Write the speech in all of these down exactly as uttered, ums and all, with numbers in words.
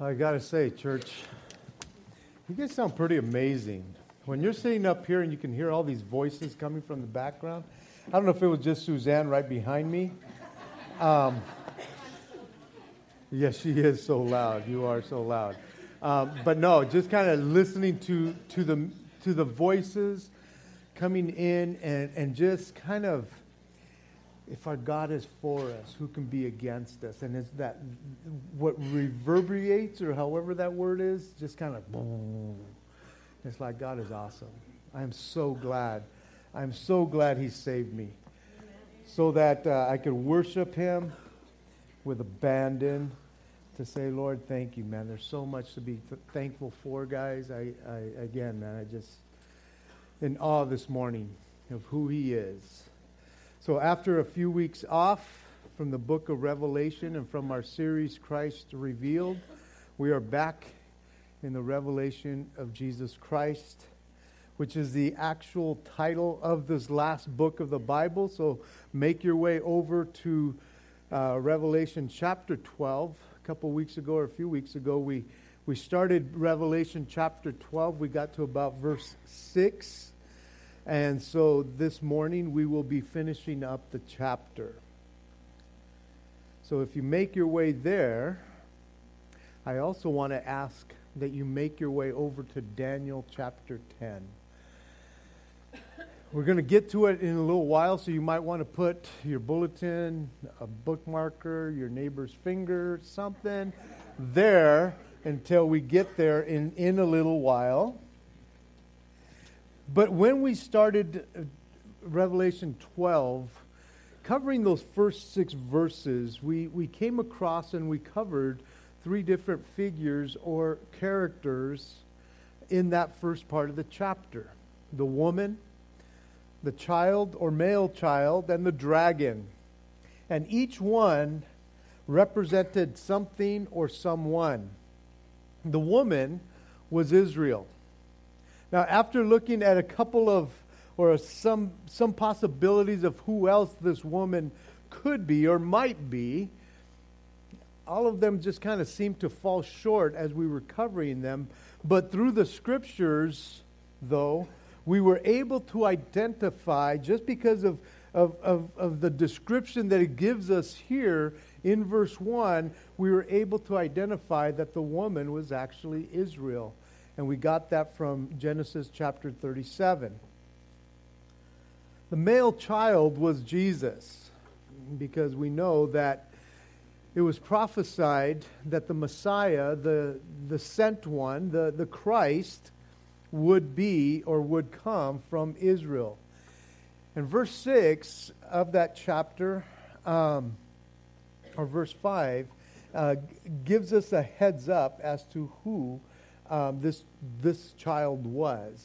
I got to say, church, you guys sound pretty amazing. When you're sitting up here and you can hear all these voices coming from the background, I don't know if it was just Suzanne right behind me. Um, yes, yeah, she is so loud. You are so loud. Um, but no, just kind of listening to to the to the voices coming in and, and just kind of, if our God is for us, who can be against us? And it's that, what reverberates, or however that word is, just kind of boom. It's like, God is awesome. I am so glad. I'm so glad He saved me. Amen. So that uh, I could worship Him with abandon, to say, Lord, thank you, man. There's so much to be th- thankful for, guys. I, I again, man, I just in awe this morning of who He is. So after a few weeks off from the book of Revelation and from our series, Christ Revealed, we are back in the revelation of Jesus Christ, which is the actual title of this last book of the Bible. So make your way over to uh, Revelation chapter twelve. A couple weeks ago or a few weeks ago, we, we started Revelation chapter twelve. We got to about verse six. And so this morning we will be finishing up the chapter. So if you make your way there, I also want to ask that you make your way over to Daniel chapter ten. We're going to get to it in a little while, so you might want to put your bulletin, a bookmarker, your neighbor's finger, something there until we get there in, in a little while. But when we started Revelation twelve, covering those first six verses, we, we came across and we covered three different figures or characters in that first part of the chapter. The woman, the child or male child, and the dragon. And each one represented something or someone. The woman was Israel. Now, after looking at a couple of, or some some possibilities of who else this woman could be or might be, all of them just kind of seemed to fall short as we were covering them. But through the scriptures, though, we were able to identify, just because of, of, of, of the description that it gives us here in verse one, we were able to identify that the woman was actually Israel. And we got that from Genesis chapter thirty-seven. The male child was Jesus, because we know that it was prophesied that the Messiah, the, the sent one, the, the Christ, would be or would come from Israel. And verse six of that chapter, um, or verse five, uh, gives us a heads up as to who Um, this this child was.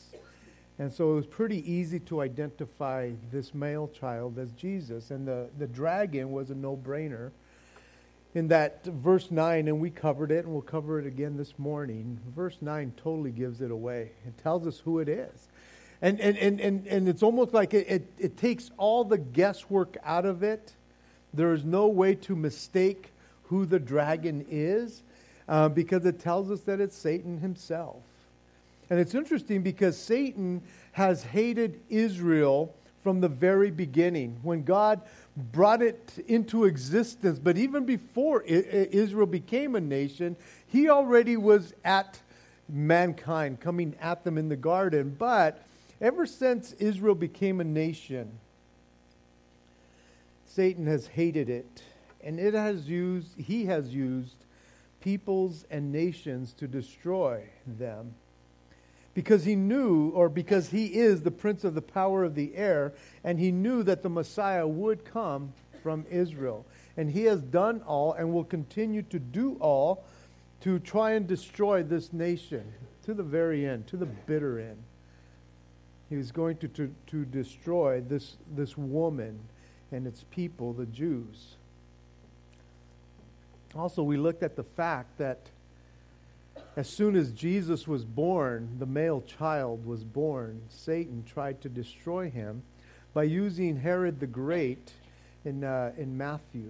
And so it was pretty easy to identify this male child as Jesus. And the, the dragon was a no-brainer in that verse nine, and we covered it, and we'll cover it again this morning. Verse nine totally gives it away. It tells us who it is. And and and, and, and it's almost like it, it, it takes all the guesswork out of it. There is no way to mistake who the dragon is. Uh, because it tells us that it's Satan himself. And it's interesting because Satan has hated Israel from the very beginning, when God brought it into existence. But even before Israel became a nation, he already was at mankind, coming at them in the garden. But ever since Israel became a nation, Satan has hated it. And it has used, he has used peoples and nations to destroy them, because he knew, or because he is the prince of the power of the air, and he knew that the Messiah would come from Israel. And he has done all and will continue to do all to try and destroy this nation to the very end, to the bitter end. He is going to, to, to destroy this, this woman and its people, the Jews. Also, we looked at the fact that as soon as Jesus was born, the male child was born, Satan tried to destroy him by using Herod the Great in uh, in Matthew.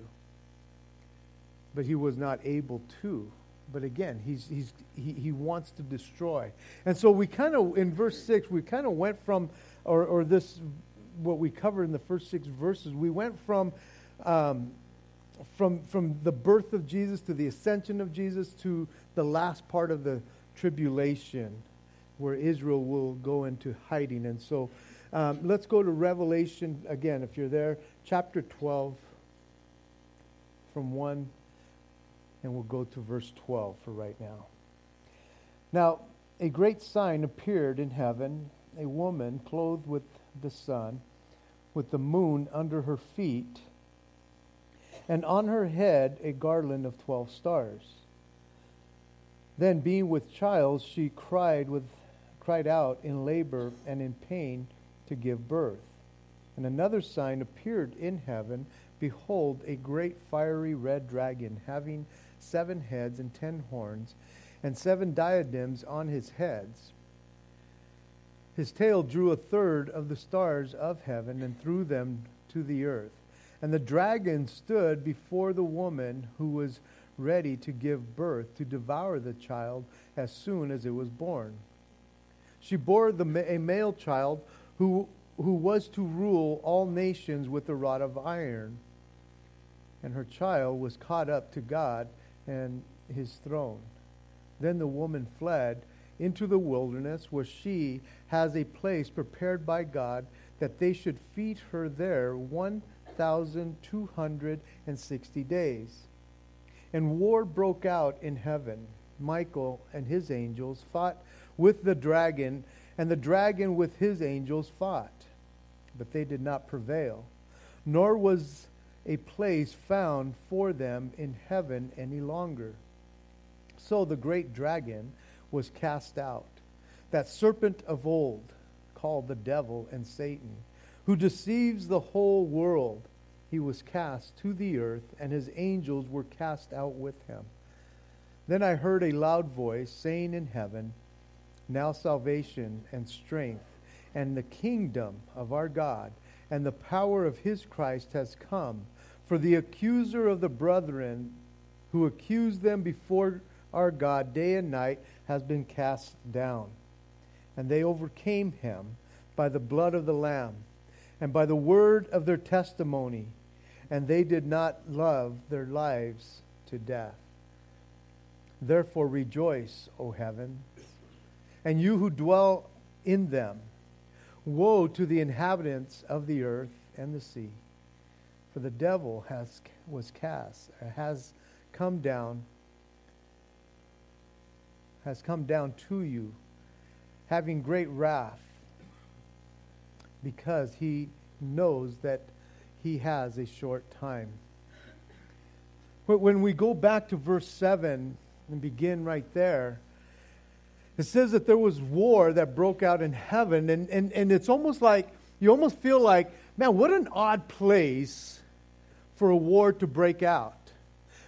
But he was not able to. But again, he's, he's, he, he wants to destroy. And so we kind of, in verse six, we kind of went from, or, or this, what we covered in the first six verses, we went from, um, from, from the birth of Jesus to the ascension of Jesus to the last part of the tribulation where Israel will go into hiding. And so um, let's go to Revelation, again, if you're there, chapter twelve, from one. And we'll go to verse twelve for right now. Now, a great sign appeared in heaven, a woman clothed with the sun, with the moon under her feet, and on her head a garland of twelve stars. Then, being with child, she cried with cried out in labor and in pain to give birth. And another sign appeared in heaven. Behold, a great fiery red dragon, having seven heads and ten horns, and seven diadems on his heads. His tail drew a third of the stars of heaven and threw them to the earth. And the dragon stood before the woman who was ready to give birth, to devour the child as soon as it was born. She bore the, a male child who, who was to rule all nations with a rod of iron. And her child was caught up to God and his throne. Then the woman fled into the wilderness, where she has a place prepared by God, that they should feed her there one thousand two hundred sixty days. And war broke out in heaven. Michael and his angels fought with the dragon, and the dragon with his angels fought. But they did not prevail, nor was a place found for them in heaven any longer. So the great dragon was cast out, that serpent of old, called the devil and Satan, who deceives the whole world. He was cast to the earth, and his angels were cast out with him. Then I heard a loud voice saying in heaven, "Now salvation and strength and the kingdom of our God and the power of his Christ has come. For the accuser of the brethren, who accused them before our God day and night, has been cast down. And they overcame him by the blood of the Lamb, and by the word of their testimony, and they did not love their lives to death. Therefore rejoice, O heaven, and you who dwell in them. Woe to the inhabitants of the earth and the sea, for the devil has was cast, has come down, has come down to you, having great wrath, because he knows that he has a short time." But when we go back to verse seven and begin right there, it says that there was war that broke out in heaven, and, and, and it's almost like, you almost feel like, man, what an odd place for a war to break out.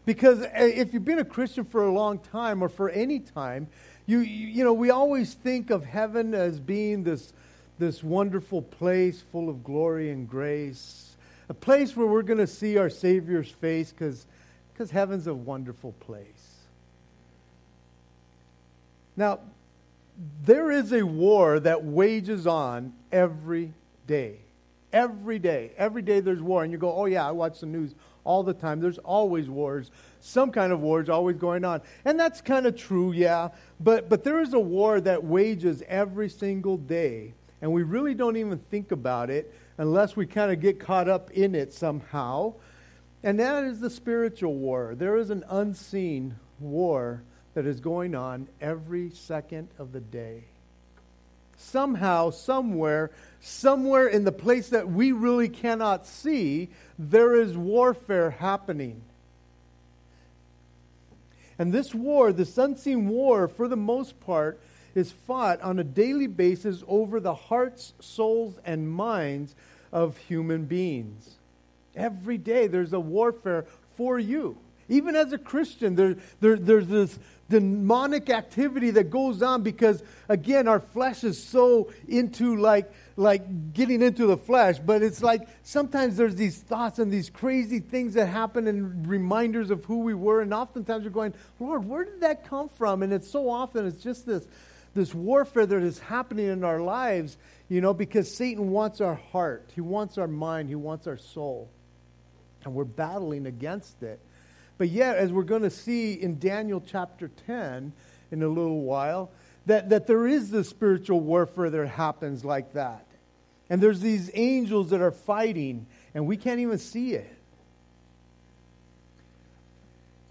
Because if you've been a Christian for a long time, or for any time, you you know, we always think of heaven as being this, this wonderful place full of glory and grace, a place where we're going to see our Savior's face, because because heaven's a wonderful place. Now, there is a war that wages on every day. Every day. Every day there's war. And you go, oh yeah, I watch the news all the time. There's always wars. Some kind of war is always going on. And that's kind of true, yeah. But but there is a war that wages every single day. And we really don't even think about it unless we kind of get caught up in it somehow. And that is the spiritual war. There is an unseen war that is going on every second of the day. Somehow, somewhere, somewhere in the place that we really cannot see, there is warfare happening. And this war, this unseen war, for the most part, is fought on a daily basis over the hearts, souls, and minds of human beings. Every day there's a warfare for you. Even as a Christian, there, there, there's this demonic activity that goes on because, again, our flesh is so into like like getting into the flesh. But it's like sometimes there's these thoughts and these crazy things that happen and reminders of who we were. And oftentimes we're going, Lord, where did that come from? And it's so often it's just this, this warfare that is happening in our lives, you know, because Satan wants our heart. He wants our mind. He wants our soul. And we're battling against it. But yet, as we're going to see in Daniel chapter ten in a little while, that, that there is this spiritual warfare that happens like that. And there's these angels that are fighting, and we can't even see it.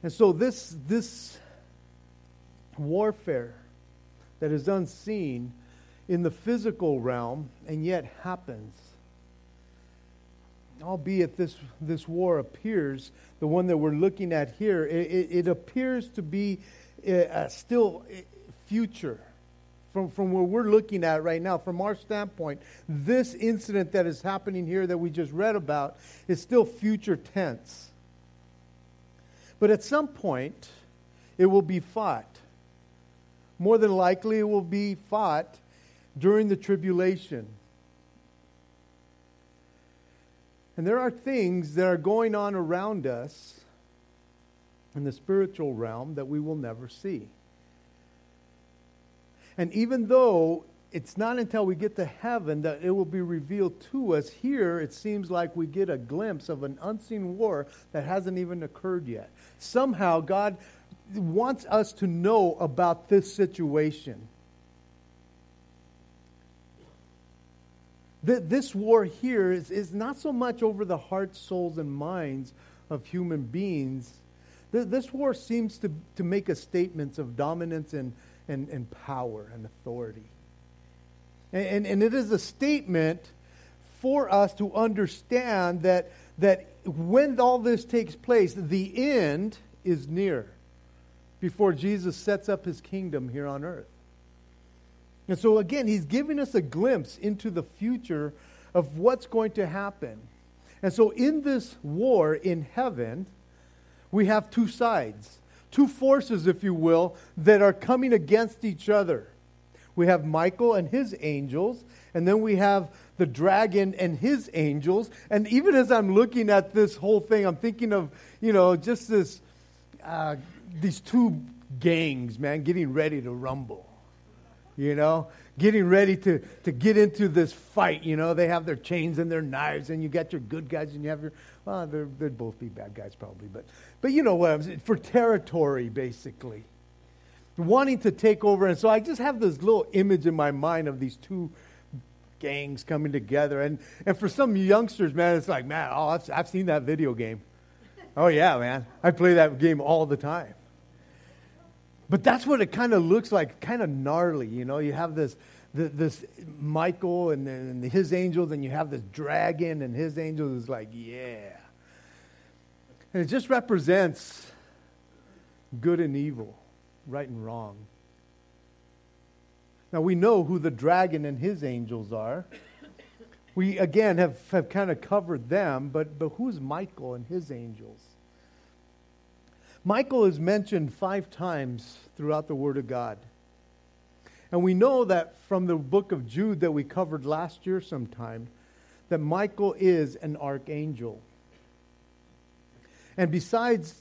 And so this, this warfare that is unseen in the physical realm, and yet happens. Albeit this, this war appears, the one that we're looking at here, it, it, it appears to be uh, still future. From, from where we're looking at right now, from our standpoint, this incident that is happening here that we just read about is still future tense. But at some point, it will be fought. More than likely, it will be fought during the tribulation. And there are things that are going on around us in the spiritual realm that we will never see. And even though it's not until we get to heaven that it will be revealed to us, here it seems like we get a glimpse of an unseen war that hasn't even occurred yet. Somehow God wants us to know about this situation. This war here is, is not so much over the hearts, souls, and minds of human beings. This war seems to, to make a statement of dominance and, and, and power and authority. And, and, and it is a statement for us to understand that, that when all this takes place, the end is near before Jesus sets up his kingdom here on earth. And so again, he's giving us a glimpse into the future of what's going to happen. And so in this war in heaven, we have two sides, two forces, if you will, that are coming against each other. We have Michael and his angels, and then we have the dragon and his angels. And even as I'm looking at this whole thing, I'm thinking of, you know, just this, uh, these two gangs, man, getting ready to rumble. You know, getting ready to, to get into this fight. You know, they have their chains and their knives, and you got your good guys, and you have your, well, they'd both be bad guys probably, but but you know what I'm saying, for territory, basically. Wanting to take over, and so I just have this little image in my mind of these two gangs coming together, and, and for some youngsters, man, it's like, man, oh, I've, I've seen that video game. Oh, yeah, man, I play that game all the time. But that's what it kind of looks like, kind of gnarly, you know. You have this the, this Michael and, and his angels, and you have this dragon and his angels. It's like, yeah. And it just represents good and evil, right and wrong. Now, we know who the dragon and his angels are. We, again, have, have kind of covered them, but, but who's Michael and his angels? Michael is mentioned five times throughout the Word of God. And we know that from the book of Jude that we covered last year sometime, that Michael is an archangel. And besides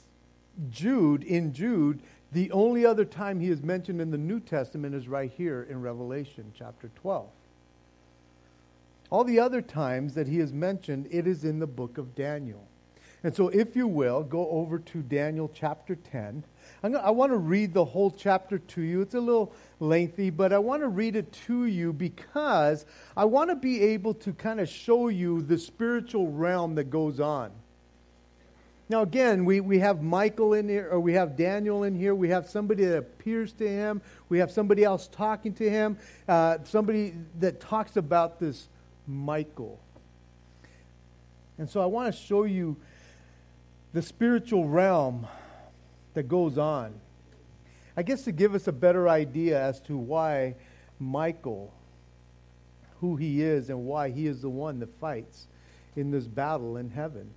Jude, in Jude, the only other time he is mentioned in the New Testament is right here in Revelation chapter twelve. All the other times that he is mentioned, it is in the book of Daniel. And so if you will, go over to Daniel chapter ten. I'm gonna, I want to read the whole chapter to you. It's a little lengthy, but I want to read it to you because I want to be able to kind of show you the spiritual realm that goes on. Now again, we, we have Michael in here, or we have Daniel in here. We have somebody that appears to him. We have somebody else talking to him. Uh, somebody that talks about this Michael. And so I want to show you the spiritual realm that goes on. I guess to give us a better idea as to why Michael, who he is, and why he is the one that fights in this battle in heaven.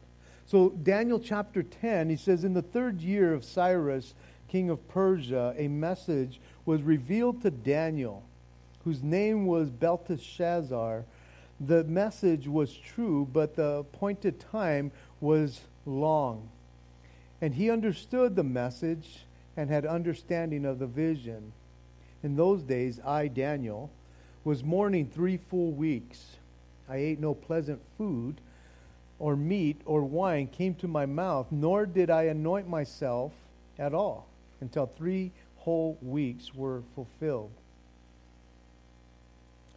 So Daniel chapter ten, he says, in the third year of Cyrus, king of Persia, a message was revealed to Daniel, whose name was Belteshazzar. The message was true, but the appointed time was long. And he understood the message and had understanding of the vision. In those days, I, Daniel, was mourning three full weeks. I ate no pleasant food, or meat, or wine came to my mouth, nor did I anoint myself at all, until three whole weeks were fulfilled.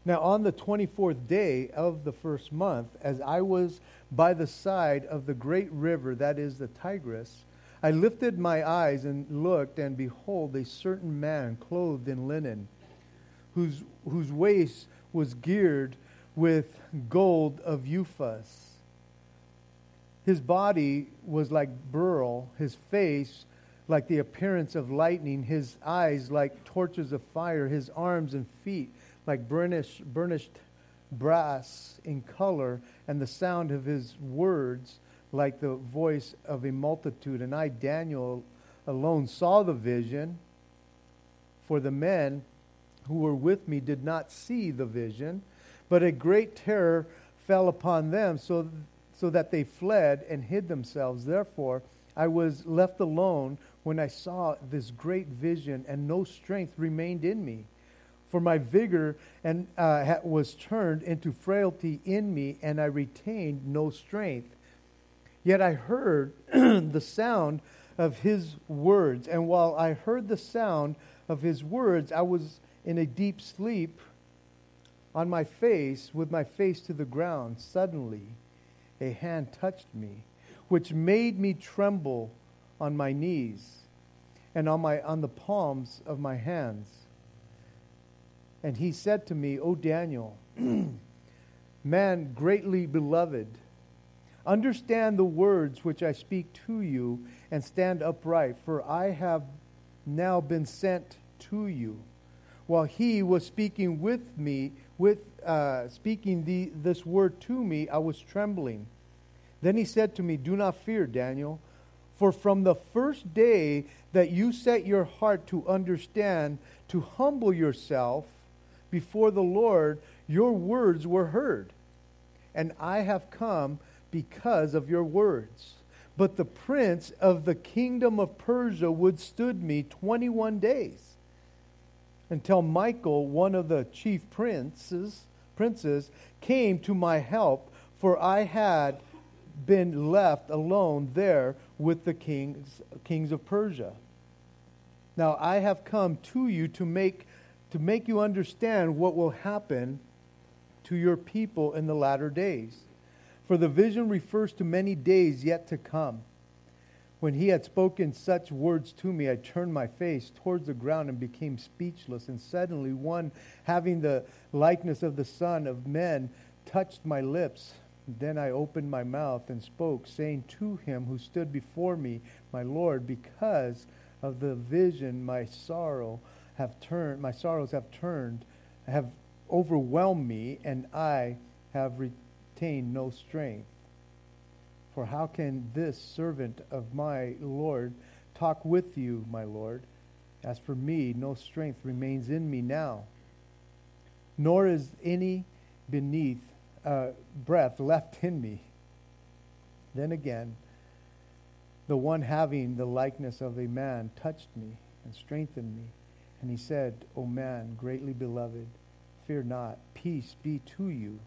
Now on the twenty-fourth day of the first month, as I was by the side of the great river, that is the Tigris, I lifted my eyes and looked, and behold, a certain man clothed in linen, whose whose waist was geared with gold of Uphaz. His body was like beryl, his face like the appearance of lightning, his eyes like torches of fire, his arms and feet like burnished, burnished brass in color, and the sound of his words like the voice of a multitude. And I, Daniel, alone saw the vision, for the men who were with me did not see the vision, but a great terror fell upon them, so that So that they fled and hid themselves. Therefore, I was left alone when I saw this great vision, and no strength remained in me. For my vigor and uh, was turned into frailty in me, and I retained no strength. Yet I heard the sound of his words, and while I heard the sound of his words, I was in a deep sleep on my face, with my face to the ground. Suddenly, a hand touched me, which made me tremble on my knees and on my on the palms of my hands. And he said to me, O Daniel, man greatly beloved, understand the words which I speak to you, and stand upright, for I have now been sent to you. While he was speaking with me, with Uh, speaking the, this word to me, I was trembling. Then he said to me, do not fear, Daniel, for from the first day that you set your heart to understand, to humble yourself before the Lord, your words were heard, and I have come because of your words. But the prince of the kingdom of Persia withstood me twenty-one days, until Michael, one of the chief princes, princes came to my help, for I had been left alone there with the kings kings of Persia. Now I have come to you to make to make you understand what will happen to your people in the latter days. For the vision refers to many days yet to come. When he had spoken such words to me, I turned my face towards the ground and became speechless. And suddenly one, having the likeness of the Son of Man, touched my lips. Then I opened my mouth and spoke, saying to him who stood before me, my Lord, because of the vision my sorrow have turned, my sorrows have turned, have overwhelmed me, and I have retained no strength. For how can this servant of my Lord talk with you, my Lord? As for me, no strength remains in me now, nor is any beneath uh, breath left in me. Then again, the one having the likeness of a man touched me and strengthened me. And he said, O man, greatly beloved, fear not, peace be to you.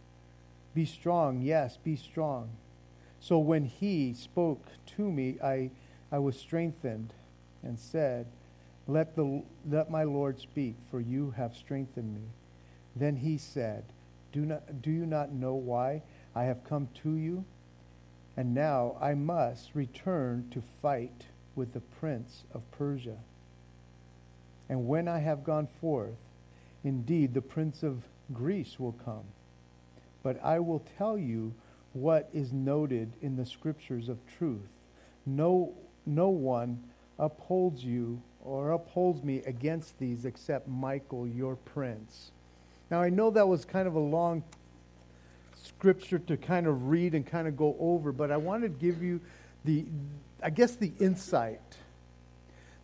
Be strong, yes, be strong. So when he spoke to me, I, I was strengthened and said, let, the, let my Lord speak, for you have strengthened me. Then he said, do, not, do you not know why I have come to you? And now I must return to fight with the prince of Persia. And when I have gone forth, indeed the prince of Greece will come. But I will tell you what is noted in the scriptures of truth. No, no one upholds you or upholds me against these except Michael, your prince. Now I know that was kind of a long scripture to kind of read and kind of go over, but I want to give you the, I guess, the insight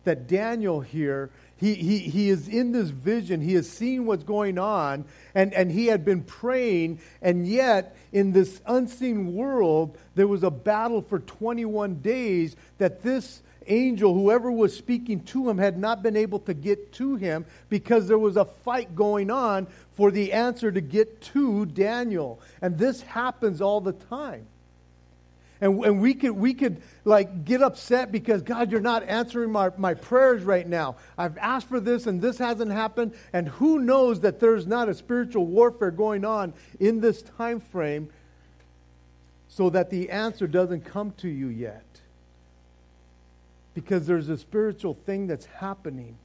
that Daniel here, he he he is in this vision, he is seeing what's going on, and, and he had been praying, and yet in this unseen world, there was a battle for twenty-one days that this angel, whoever was speaking to him, had not been able to get to him because there was a fight going on for the answer to get to Daniel. And this happens all the time. And, and we could we could like get upset because, God, you're not answering my, my prayers right now. I've asked for this and this hasn't happened. And who knows that there's not a spiritual warfare going on in this time frame so that the answer doesn't come to you yet. Because there's a spiritual thing that's happening.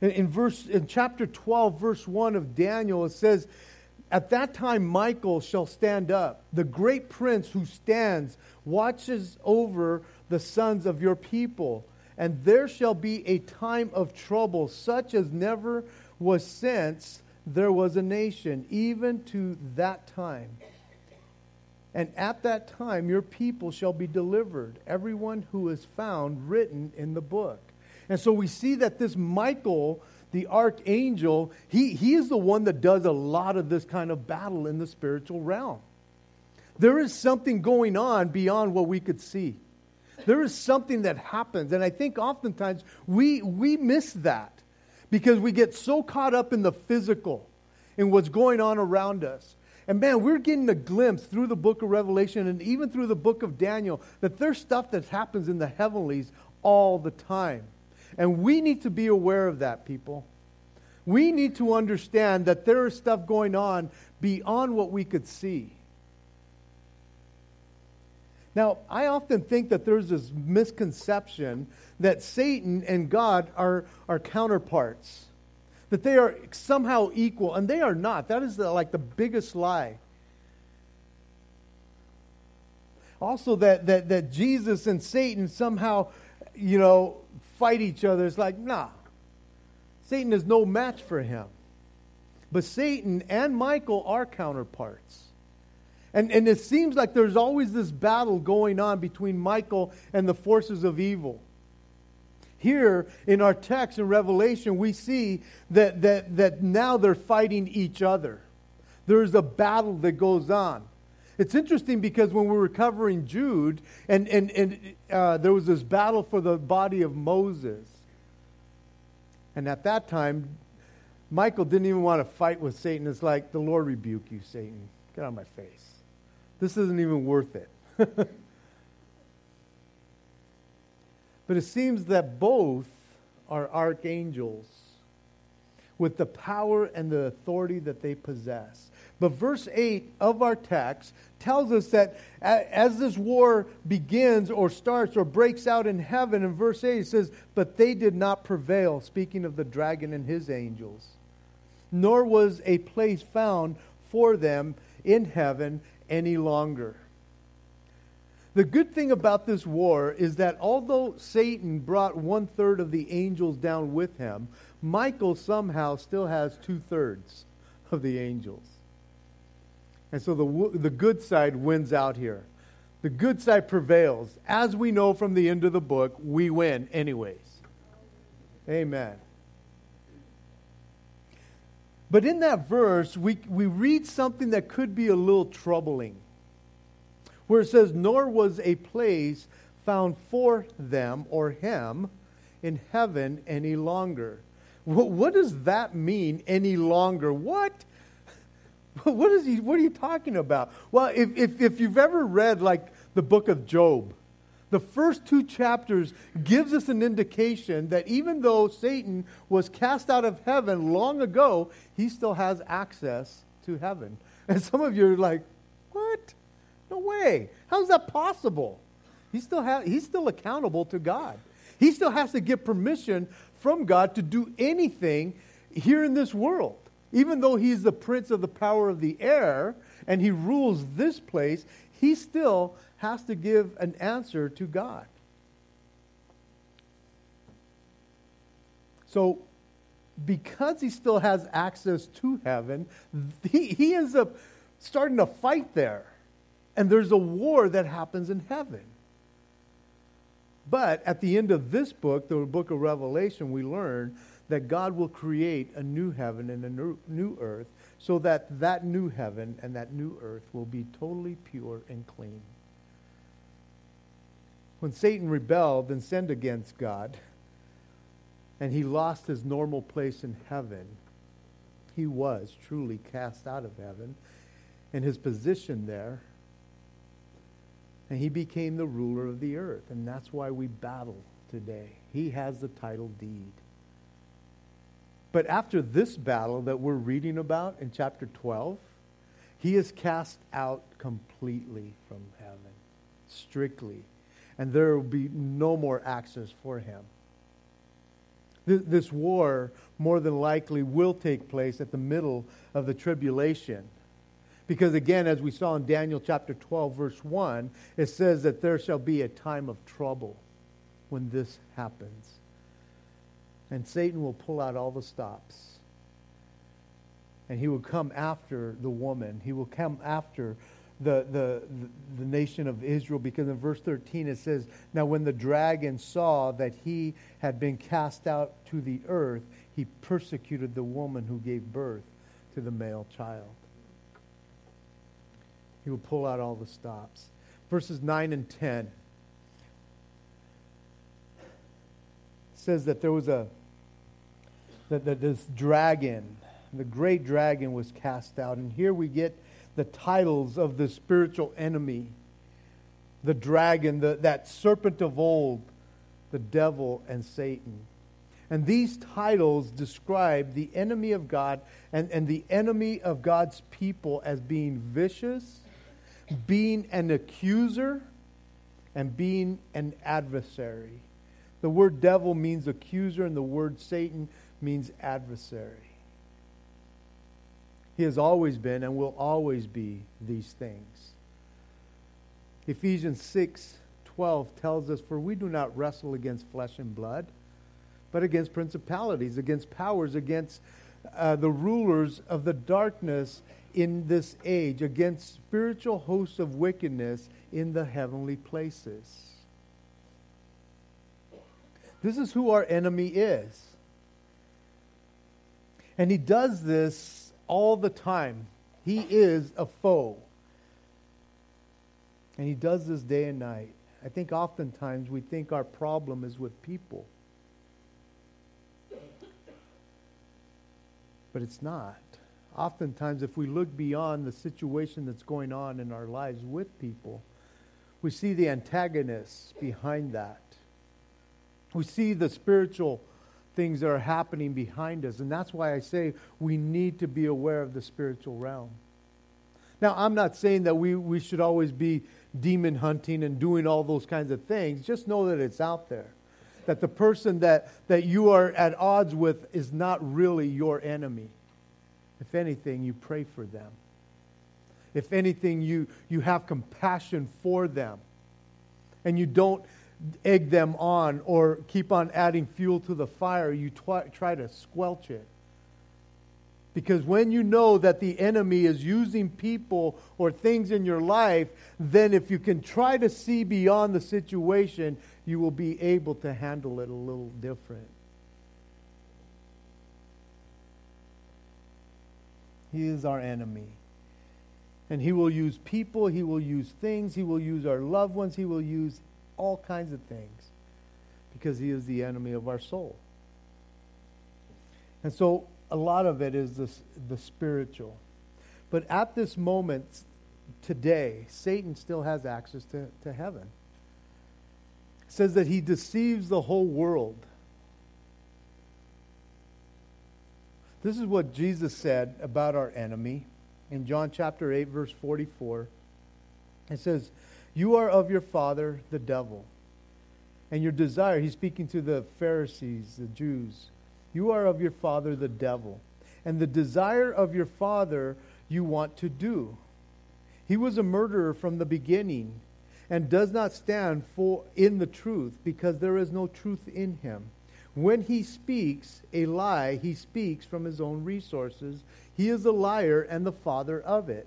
In, in verse in chapter twelve, verse one of Daniel, it says, "At that time Michael shall stand up, the great prince who stands, watches over the sons of your people. And there shall be a time of trouble, such as never was since there was a nation, even to that time. And at that time your people shall be delivered, everyone who is found written in the book." And so we see that this Michael, the archangel, he, he is the one that does a lot of this kind of battle in the spiritual realm. There is something going on beyond what we could see. There is something that happens. And I think oftentimes we, we miss that because we get so caught up in the physical, in what's going on around us. And man, we're getting a glimpse through the book of Revelation and even through the book of Daniel that there's stuff that happens in the heavenlies all the time. And we need to be aware of that, people. We need to understand that there is stuff going on beyond what we could see. Now, I often think that there's this misconception that Satan and God are, are counterparts, that they are somehow equal, and they are not. That is the, like the biggest lie. Also, that, that that Jesus and Satan somehow, you know, fight each other. It's like, nah, Satan is no match for him. But Satan and Michael are counterparts. And, and it seems like there's always this battle going on between Michael and the forces of evil. Here in our text in Revelation, we see that, that, that now they're fighting each other. There's a battle that goes on. It's interesting because when we were covering Jude, and, and, and uh, there was this battle for the body of Moses. And at that time, Michael didn't even want to fight with Satan. It's like, the Lord rebuke you, Satan. Get out of my face. This isn't even worth it. But it seems that both are archangels with the power and the authority that they possess. But verse eight of our text tells us that as this war begins or starts or breaks out in heaven, in verse eight it says, "But they did not prevail," speaking of the dragon and his angels, "nor was a place found for them in heaven any longer." The good thing about this war is that although Satan brought one-third of the angels down with him, Michael somehow still has two-thirds of the angels. And so the the good side wins out here. The good side prevails. As we know from the end of the book, we win anyways. Amen. But in that verse, we, we read something that could be a little troubling, where it says, "Nor was a place found for them," or him, "in heaven any longer." What, what does that mean, any longer? What? What is he? What are you talking about? Well, if, if, if you've ever read like the book of Job, the first two chapters gives us an indication that even though Satan was cast out of heaven long ago, he still has access to heaven. And some of you are like, what? No way. How's that possible? He still ha- he's still accountable to God. He still has to get permission from God to do anything here in this world. Even though he's the prince of the power of the air and he rules this place, he still has to give an answer to God. So because he still has access to heaven, he, he ends up starting a fight there. And there's a war that happens in heaven. But at the end of this book, the book of Revelation, we learn that God will create a new heaven and a new, new earth, so that that new heaven and that new earth will be totally pure and clean. When Satan rebelled and sinned against God, and he lost his normal place in heaven, he was truly cast out of heaven and his position there. And he became the ruler of the earth. And that's why we battle today. He has the title deed. But after this battle that we're reading about in chapter twelve, he is cast out completely from heaven, strictly. And there will be no more access for him. This war more than likely will take place at the middle of the tribulation. Because again, as we saw in Daniel chapter twelve, verse one, it says that there shall be a time of trouble when this happens. And Satan will pull out all the stops. And he will come after the woman. He will come after the, the, the nation of Israel. Because in verse thirteen it says, "Now when the dragon saw that he had been cast out to the earth, he persecuted the woman who gave birth to the male child." He will pull out all the stops. Verses nine and ten says that there was a that, that this dragon, the great dragon, was cast out. And here we get the titles of the spiritual enemy, the dragon, the, that serpent of old, the devil, and Satan. And these titles describe the enemy of God and, and the enemy of God's people as being vicious, being an accuser, and being an adversary. The word devil means accuser, and the word Satan means adversary. He has always been and will always be these things. Ephesians six twelve tells us, "For we do not wrestle against flesh and blood, but against principalities, against powers, against uh, the rulers of the darkness in this age, against spiritual hosts of wickedness in the heavenly places." This is who our enemy is. And he does this all the time. He is a foe. And he does this day and night. I think oftentimes we think our problem is with people. But it's not. Oftentimes, if we look beyond the situation that's going on in our lives with people, we see the antagonists behind that. We see the spiritual things that are happening behind us. And that's why I say we need to be aware of the spiritual realm. Now, I'm not saying that we, we should always be demon hunting and doing all those kinds of things. Just know that it's out there. That the person that, that you are at odds with is not really your enemy. If anything, you pray for them. If anything, you, you have compassion for them. And you don't egg them on or keep on adding fuel to the fire. You twi- try to squelch it. Because when you know that the enemy is using people or things in your life, then if you can try to see beyond the situation, you will be able to handle it a little different. He is our enemy. And he will use people, he will use things, he will use our loved ones, he will use all kinds of things. Because he is the enemy of our soul. And so a lot of it is the, the spiritual. But at this moment, today, Satan still has access to, to heaven. It says that he deceives the whole world. This is what Jesus said about our enemy. In John chapter eight, verse forty-four, it says, "You are of your father, the devil, and your desire," he's speaking to the Pharisees, the Jews, "you are of your father the devil, and the desire of your father you want to do. He was a murderer from the beginning, and does not stand for in the truth, because there is no truth in him. When he speaks a lie, he speaks from his own resources. He is the liar and the father of it.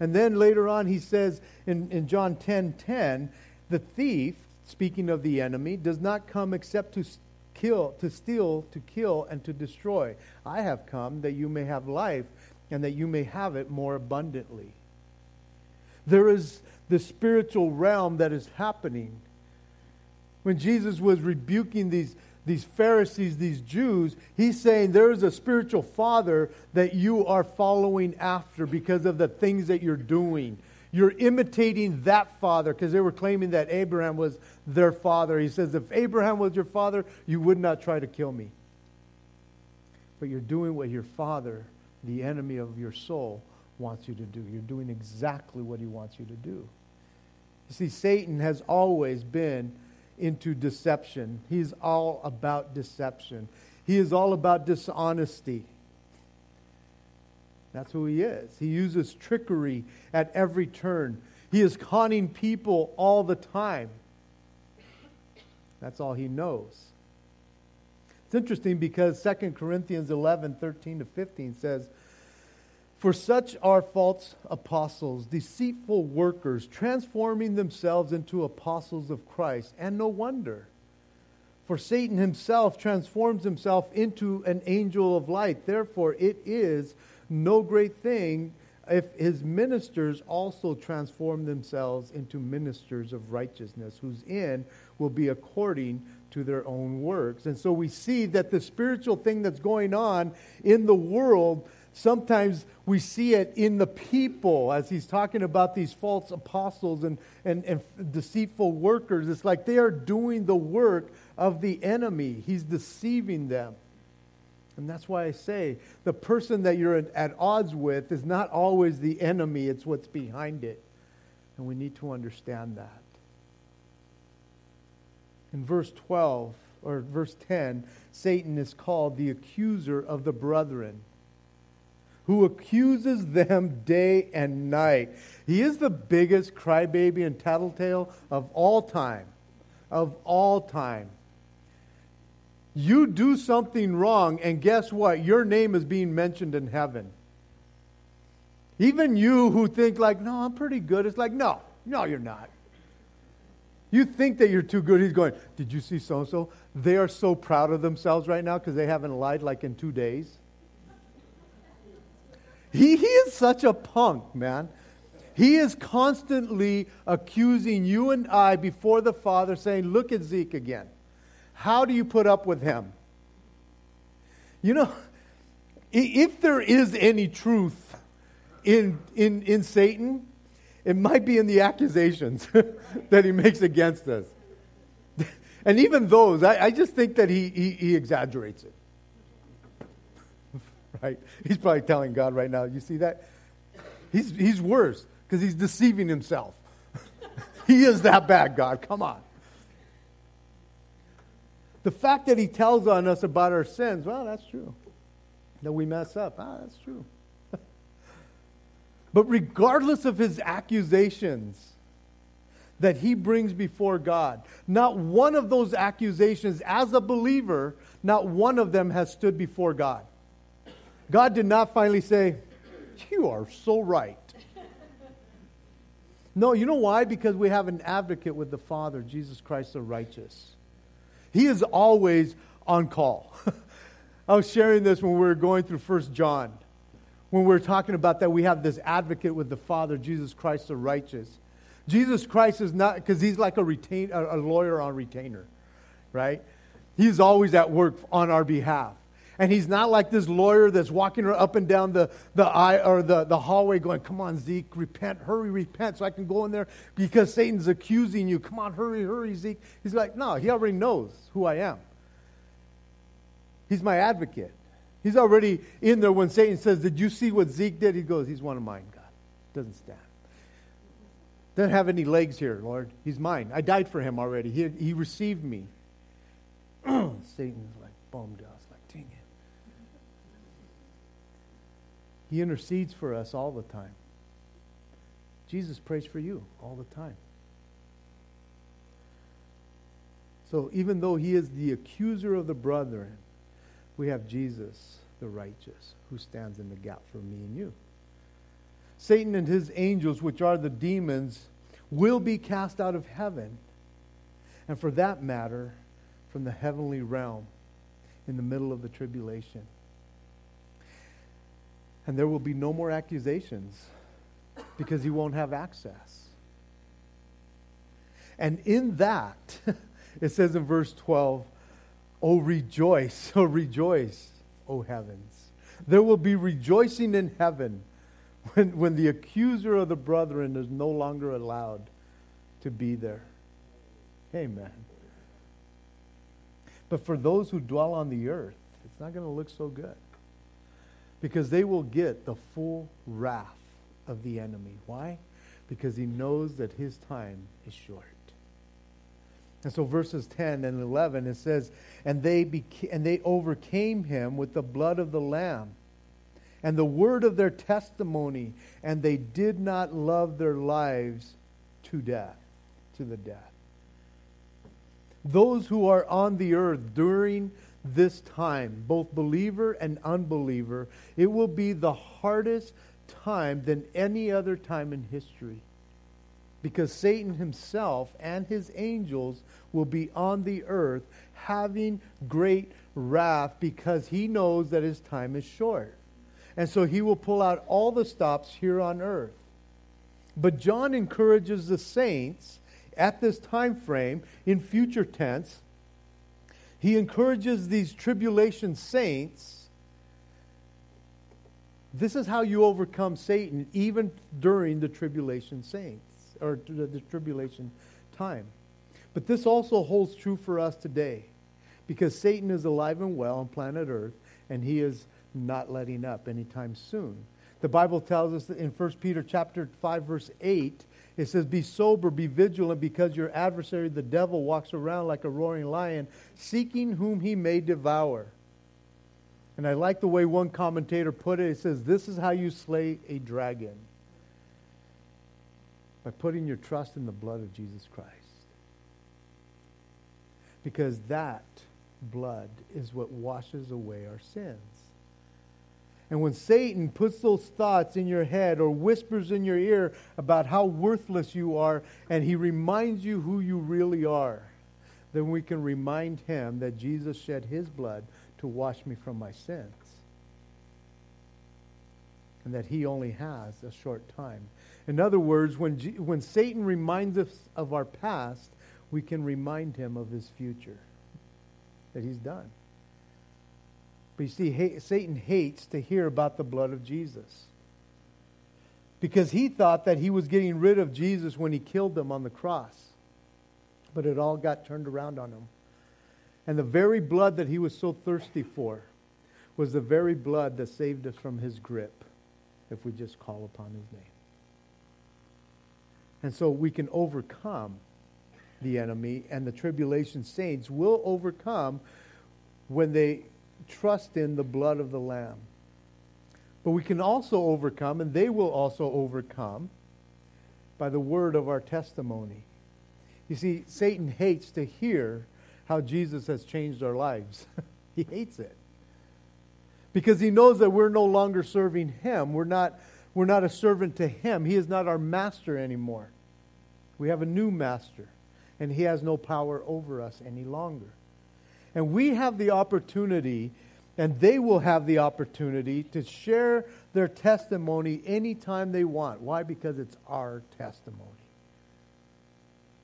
And then later on he says in, in John ten ten, the thief, speaking of the enemy, does not come except to kill, to steal, to kill, and to destroy. I have come that you may have life and that you may have it more abundantly. There is the spiritual realm that is happening. When Jesus was rebuking these These Pharisees, these Jews, he's saying there is a spiritual father that you are following after because of the things that you're doing. You're imitating that father, because they were claiming that Abraham was their father. He says, if Abraham was your father, you would not try to kill me. But you're doing what your father, the enemy of your soul, wants you to do. You're doing exactly what he wants you to do. You see, Satan has always been into deception. He's all about deception. He is all about dishonesty. That's who he is. He uses trickery at every turn. He is conning people all the time. That's all he knows. It's interesting because Second Corinthians eleven, thirteen to fifteen says, for such are false apostles, deceitful workers, transforming themselves into apostles of Christ. And no wonder, for Satan himself transforms himself into an angel of light. Therefore, it is no great thing if his ministers also transform themselves into ministers of righteousness, whose end will be according to their own works. And so we see that the spiritual thing that's going on in the world, sometimes we see it in the people as he's talking about these false apostles and, and, and deceitful workers. It's like they are doing the work of the enemy. He's deceiving them. And that's why I say the person that you're at, at odds with is not always the enemy. It's what's behind it. And we need to understand that. In verse twelve or verse ten, Satan is called the accuser of the brethren, who accuses them day and night. He is the biggest crybaby and tattletale of all time. Of all time. You do something wrong, and guess what? Your name is being mentioned in heaven. Even you who think like, no, I'm pretty good. It's like, no, no, you're not. You think that you're too good. He's going, did you see so-and-so? They are so proud of themselves right now because they haven't lied like in two days. He, he is such a punk, man. He is constantly accusing you and I before the Father, saying, look at Zeke again. How do you put up with him? You know, if there is any truth in in, in Satan, it might be in the accusations that he makes against us. And even those, I, I just think that he, he, he exaggerates it. Right? He's probably telling God right now, you see that? He's he's worse because he's deceiving himself. He is that bad, God. Come on. The fact that he tells on us about our sins, well, that's true. That we mess up, ah, that's true. But regardless of his accusations that he brings before God, not one of those accusations, as a believer, not one of them has stood before God. God did not finally say, you are so right. No, you know why? Because we have an advocate with the Father, Jesus Christ the righteous. He is always on call. I was sharing this when we were going through First John, when we were talking about that we have this advocate with the Father, Jesus Christ the righteous. Jesus Christ is not, because he's like a, retain, a lawyer on retainer, right? He's always at work on our behalf. And he's not like this lawyer that's walking up and down the, the aisle or the, the hallway going, come on, Zeke, repent, hurry, repent, so I can go in there because Satan's accusing you. Come on, hurry, hurry, Zeke. He's like, no, he already knows who I am. He's my advocate. He's already in there when Satan says, did you see what Zeke did? He goes, he's one of mine, God. Doesn't stand. Doesn't have any legs here, Lord. He's mine. I died for him already. He, he received me. Satan's like bummed out. He intercedes for us all the time. Jesus prays for you all the time. So even though he is the accuser of the brethren, we have Jesus, the righteous, who stands in the gap for me and you. Satan and his angels, which are the demons, will be cast out of heaven. And for that matter, from the heavenly realm in the middle of the tribulation. And there will be no more accusations because he won't have access. And in that, it says in verse twelve, "Oh rejoice, oh rejoice, O heavens." There will be rejoicing in heaven when, when the accuser of the brethren is no longer allowed to be there. Amen. But for those who dwell on the earth, it's not going to look so good. Because they will get the full wrath of the enemy. Why? Because he knows that his time is short. And so verses ten and eleven, it says, And they beca- and they overcame him with the blood of the Lamb and the word of their testimony, and they did not love their lives to death, to the death. Those who are on the earth during this time, both believer and unbeliever, it will be the hardest time than any other time in history. Because Satan himself and his angels will be on the earth having great wrath because he knows that his time is short. And so he will pull out all the stops here on earth. But John encourages the saints at this time frame, in future tense, he encourages these tribulation saints. This is how you overcome Satan, even during the tribulation saints, or the, the tribulation time. But this also holds true for us today, because Satan is alive and well on planet Earth, and he is not letting up anytime soon. The Bible tells us that in First Peter chapter five, verse eight, it says, "Be sober, be vigilant, because your adversary, the devil, walks around like a roaring lion, seeking whom he may devour." And I like the way one commentator put it. It says, "This is how you slay a dragon. By putting your trust in the blood of Jesus Christ." Because that blood is what washes away our sins. And when Satan puts those thoughts in your head or whispers in your ear about how worthless you are, and he reminds you who you really are, then we can remind him that Jesus shed his blood to wash me from my sins. And that he only has a short time. In other words, when, G- when Satan reminds us of our past, we can remind him of his future, that he's done. But you see, hate, Satan hates to hear about the blood of Jesus. Because he thought that he was getting rid of Jesus when he killed them on the cross. But it all got turned around on him. And the very blood that he was so thirsty for was the very blood that saved us from his grip, if we just call upon his name. And so we can overcome the enemy, and the tribulation saints will overcome when they trust in the blood of the Lamb. But we can also overcome, and they will also overcome, by the word of our testimony. You see, Satan hates to hear how Jesus has changed our lives. He hates it. Because he knows that we're no longer serving him. We're not, we're not a servant to him. He is not our master anymore. We have a new master, and he has no power over us any longer. And we have the opportunity, and they will have the opportunity, to share their testimony anytime they want. Why? Because it's our testimony.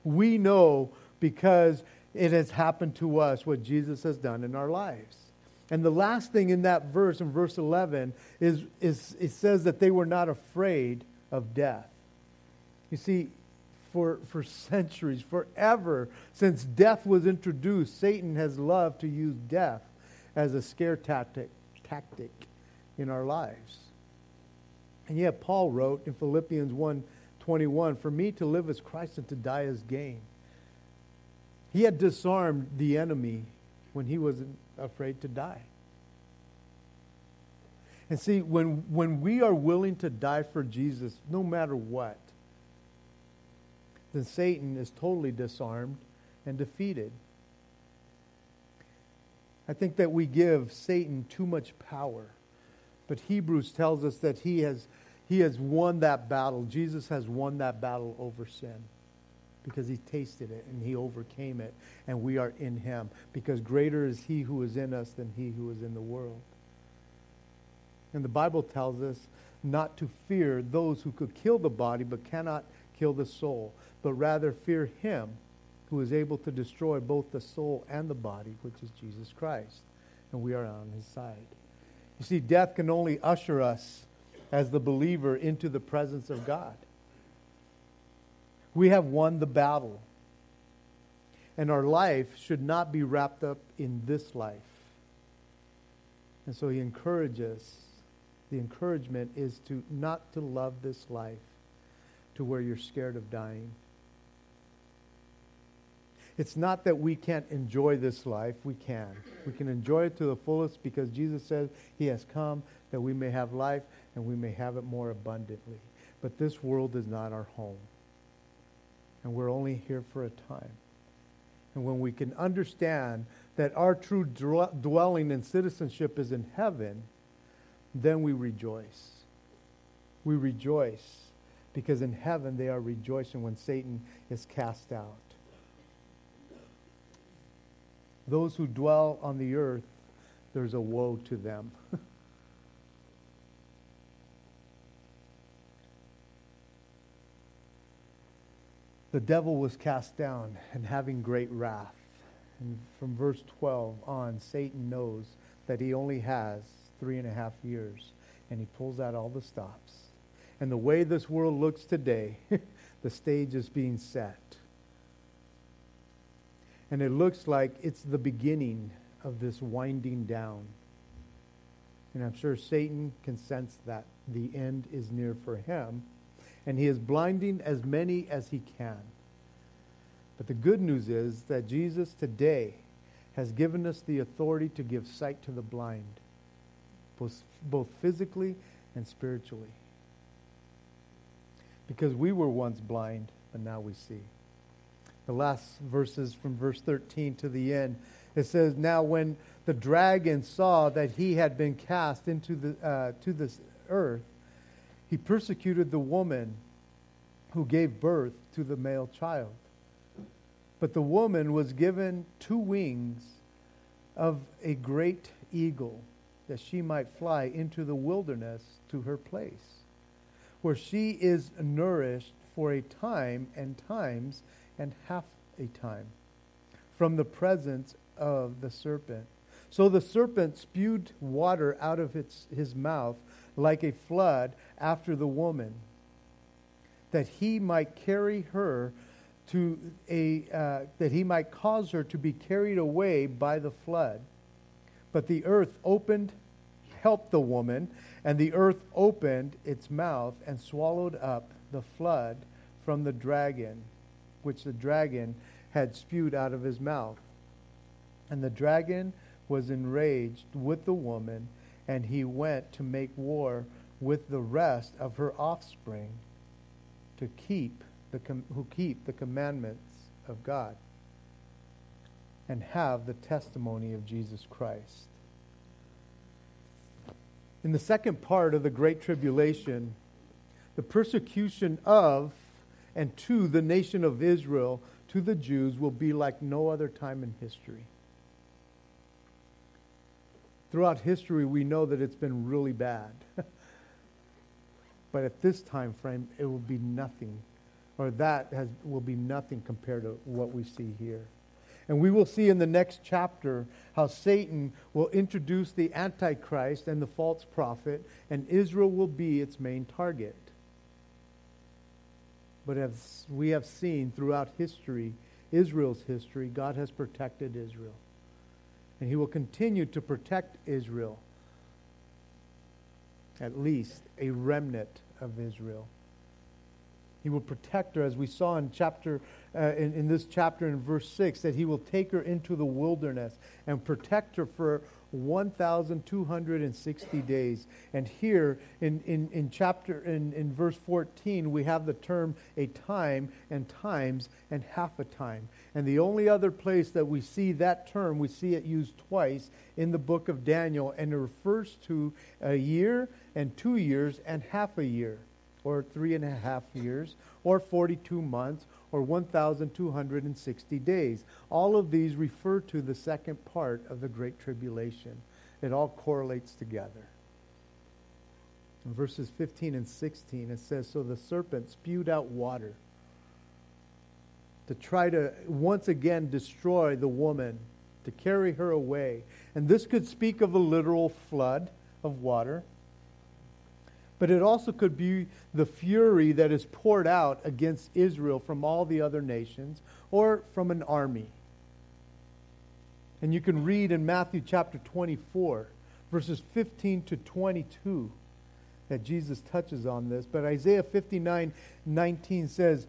We know because it has happened to us what Jesus has done in our lives. And the last thing in that verse, in verse eleven, is, is it says that they were not afraid of death. You see, For, for centuries, forever, since death was introduced, Satan has loved to use death as a scare tactic, tactic in our lives. And yet Paul wrote in Philippians one twenty-one, "For me to live is Christ and to die is gain." He had disarmed the enemy when he wasn't afraid to die. And see, when, when we are willing to die for Jesus, no matter what, then Satan is totally disarmed and defeated. I think that we give Satan too much power. But Hebrews tells us that he has he has won that battle. Jesus has won that battle over sin because he tasted it and he overcame it, and we are in him because greater is he who is in us than he who is in the world. And the Bible tells us not to fear those who could kill the body but cannot kill the soul, but rather fear him who is able to destroy both the soul and the body, which is Jesus Christ. And we are on his side. You see, death can only usher us as the believer into the presence of God. We have won the battle. And our life should not be wrapped up in this life. And so he encourages, the encouragement is to not to love this life to where you're scared of dying. It's not that we can't enjoy this life. We can. We can enjoy it to the fullest because Jesus says he has come that we may have life and we may have it more abundantly. But this world is not our home. And we're only here for a time. And when we can understand that our true dwelling and citizenship is in heaven, then we rejoice. We rejoice because in heaven they are rejoicing when Satan is cast out. Those who dwell on the earth, there's a woe to them. The devil was cast down and having great wrath. And from verse twelve on, Satan knows that he only has three and a half years. And he pulls out all the stops. And the way this world looks today, the stage is being set. And it looks like it's the beginning of this winding down. And I'm sure Satan can sense that the end is near for him. And he is blinding as many as he can. But the good news is that Jesus today has given us the authority to give sight to the blind, both, both physically and spiritually. Because we were once blind, but now we see. The last verses from verse thirteen to the end, it says, "Now when the dragon saw that he had been cast into the uh, to this earth, he persecuted the woman who gave birth to the male child. But the woman was given two wings of a great eagle, that she might fly into the wilderness to her place, where she is nourished for a time and times and half a time from the presence of the serpent. So the serpent spewed water out of its, his mouth like a flood after the woman, that he might carry her to a uh, that he might cause her to be carried away by the flood. But the earth opened, helped the woman, and the earth opened its mouth and swallowed up the flood from the dragon, which the dragon had spewed out of his mouth. And the dragon was enraged with the woman, and he went to make war with the rest of her offspring to keep the com- who keep the commandments of God and have the testimony of Jesus Christ." In the second part of the Great Tribulation, the persecution of and to the nation of Israel, to the Jews, will be like no other time in history. Throughout history, we know that it's been really bad. But at this time frame, it will be nothing, or that has, will be nothing compared to what we see here. And we will see in the next chapter how Satan will introduce the Antichrist and the false prophet, and Israel will be its main target. But as we have seen throughout history, Israel's history, God has protected Israel. And he will continue to protect Israel, at least a remnant of Israel. He will protect her, as we saw in chapter uh, in, in this chapter in verse six, that he will take her into the wilderness and protect her for one thousand two hundred sixty days. And here in, in, in chapter in, in verse fourteen, we have the term a time and times and half a time. And the only other place that we see that term, we see it used twice in the book of Daniel, and it refers to a year and two years and half a year, or three and a half years, or forty-two months, or one thousand two hundred sixty days. All of these refer to the second part of the Great Tribulation. It all correlates together. In verses fifteen and sixteen, it says, so the serpent spewed out water to try to once again destroy the woman, to carry her away. And this could speak of a literal flood of water, but it also could be the fury that is poured out against Israel from all the other nations, or from an army. And you can read in Matthew chapter twenty-four, verses fifteen to twenty-two, that Jesus touches on this. But Isaiah fifty-nine nineteen says,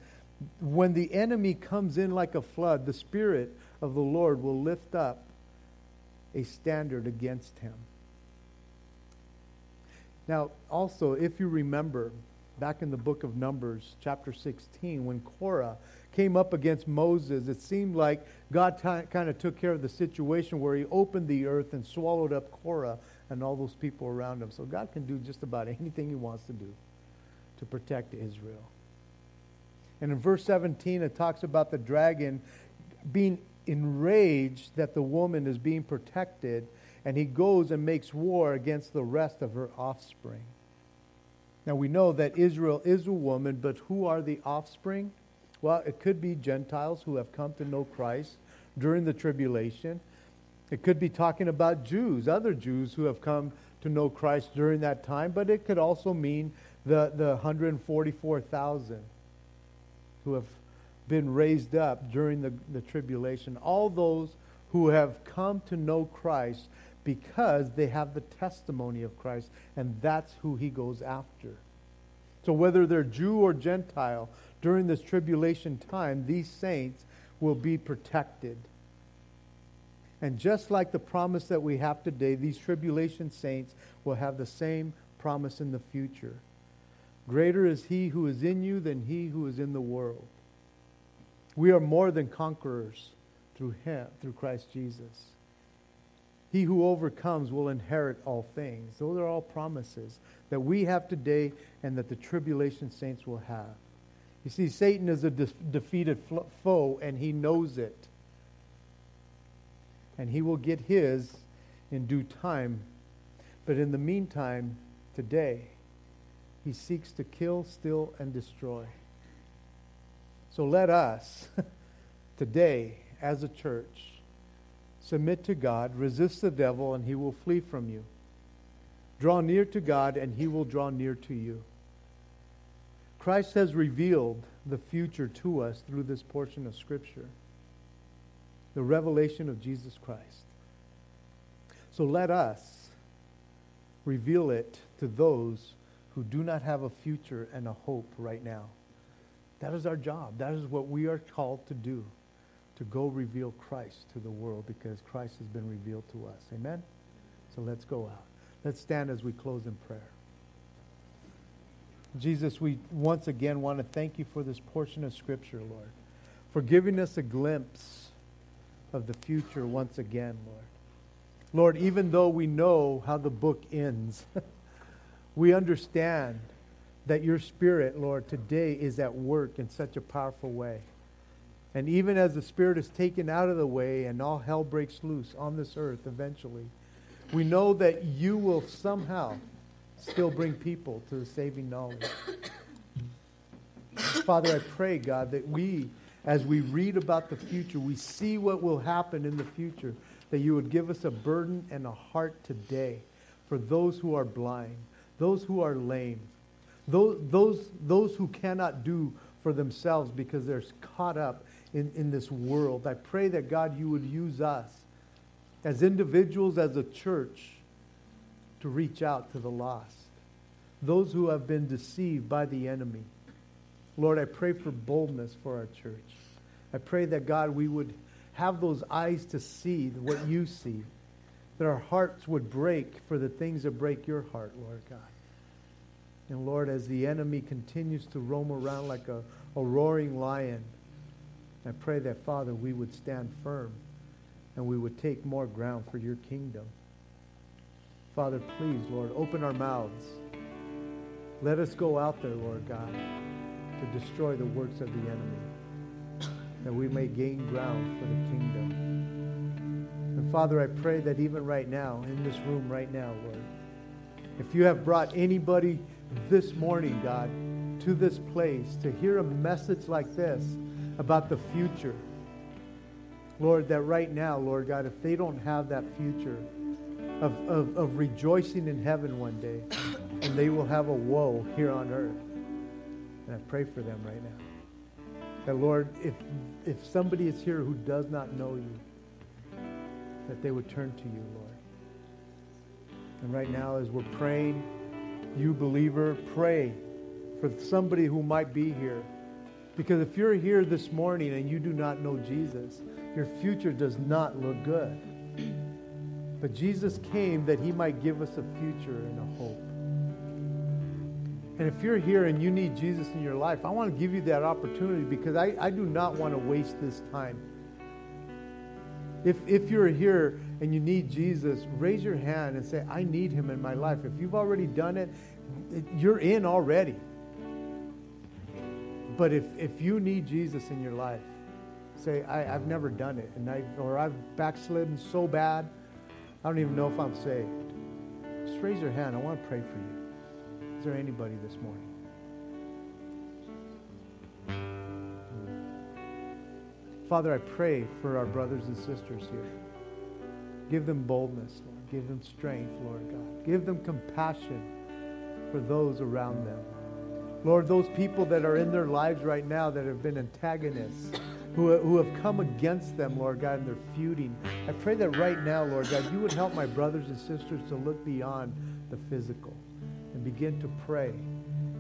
when the enemy comes in like a flood, the Spirit of the Lord will lift up a standard against him. Now, also, if you remember, back in the book of Numbers, chapter sixteen, when Korah came up against Moses, it seemed like God t- kind of took care of the situation where he opened the earth and swallowed up Korah and all those people around him. So God can do just about anything he wants to do to protect Israel. And in verse seventeen, it talks about the dragon being enraged that the woman is being protected, and he goes and makes war against the rest of her offspring. Now we know that Israel is a woman, but who are the offspring? Well, it could be Gentiles who have come to know Christ during the tribulation. It could be talking about Jews, other Jews who have come to know Christ during that time, but it could also mean the, the one hundred forty-four thousand who have been raised up during the, the tribulation. All those who have come to know Christ, because they have the testimony of Christ, and that's who he goes after. So whether they're Jew or Gentile, during this tribulation time, these saints will be protected. And just like the promise that we have today, these tribulation saints will have the same promise in the future. Greater is he who is in you than he who is in the world. We are more than conquerors through him, through Christ Jesus. He who overcomes will inherit all things. Those are all promises that we have today and that the tribulation saints will have. You see, Satan is a de- defeated fo- foe, and he knows it. And he will get his in due time. But in the meantime, today, he seeks to kill, steal, and destroy. So let us, today, as a church, submit to God, resist the devil, and he will flee from you. Draw near to God, and he will draw near to you. Christ has revealed the future to us through this portion of Scripture, the revelation of Jesus Christ. So let us reveal it to those who do not have a future and a hope right now. That is our job. That is what we are called to do. To go reveal Christ to the world, because Christ has been revealed to us. Amen? So let's go out. Let's stand as we close in prayer. Jesus, we once again want to thank you for this portion of Scripture, Lord, for giving us a glimpse of the future once again, Lord. Lord, even though we know how the book ends, we understand that your Spirit, Lord, today is at work in such a powerful way. And even as the Spirit is taken out of the way and all hell breaks loose on this earth eventually, we know that you will somehow still bring people to the saving knowledge. Father, I pray, God, that we, as we read about the future, we see what will happen in the future, that you would give us a burden and a heart today for those who are blind, those who are lame, those, those, those who cannot do for themselves because they're caught up In, in this world. I pray that, God, you would use us as individuals, as a church, to reach out to the lost, those who have been deceived by the enemy. Lord, I pray for boldness for our church. I pray that, God, we would have those eyes to see what you see, that our hearts would break for the things that break your heart, Lord God. And Lord, as the enemy continues to roam around like a, a roaring lion, I pray that, Father, we would stand firm and we would take more ground for your kingdom. Father, please, Lord, open our mouths. Let us go out there, Lord God, to destroy the works of the enemy, that we may gain ground for the kingdom. And Father, I pray that even right now, in this room right now, Lord, if you have brought anybody this morning, God, to this place to hear a message like this about the future, Lord, that right now, Lord God, if they don't have that future of, of, of rejoicing in heaven one day, and they will have a woe here on earth. And I pray for them right now. That, Lord, if if somebody is here who does not know you, that they would turn to you, Lord. And right now, as we're praying, you, believer, pray for somebody who might be here. Because if you're here this morning and you do not know Jesus, your future does not look good. But Jesus came that he might give us a future and a hope. And if you're here and you need Jesus in your life, I want to give you that opportunity, because I, I do not want to waste this time. If if you're here and you need Jesus, raise your hand and say, I need him in my life. If you've already done it, you're in already. But if, if you need Jesus in your life, say, I, I've never done it, and I or I've backslidden so bad, I don't even know if I'm saved. Just raise your hand. I want to pray for you. Is there anybody this morning? Father, I pray for our brothers and sisters here. Give them boldness, Lord. Give them strength, Lord God. Give them compassion for those around them. Lord, those people that are in their lives right now that have been antagonists, who, who have come against them, Lord God, and they're feuding. I pray that right now, Lord God, you would help my brothers and sisters to look beyond the physical, and begin to pray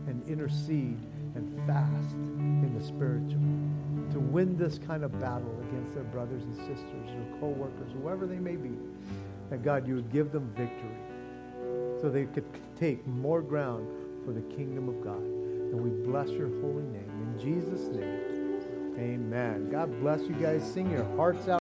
and intercede and fast in the spiritual to win this kind of battle against their brothers and sisters or co-workers, whoever they may be. That, God, you would give them victory so they could take more ground for the kingdom of God. And we bless your holy name. In Jesus' name, amen. God bless you guys. Sing your hearts out.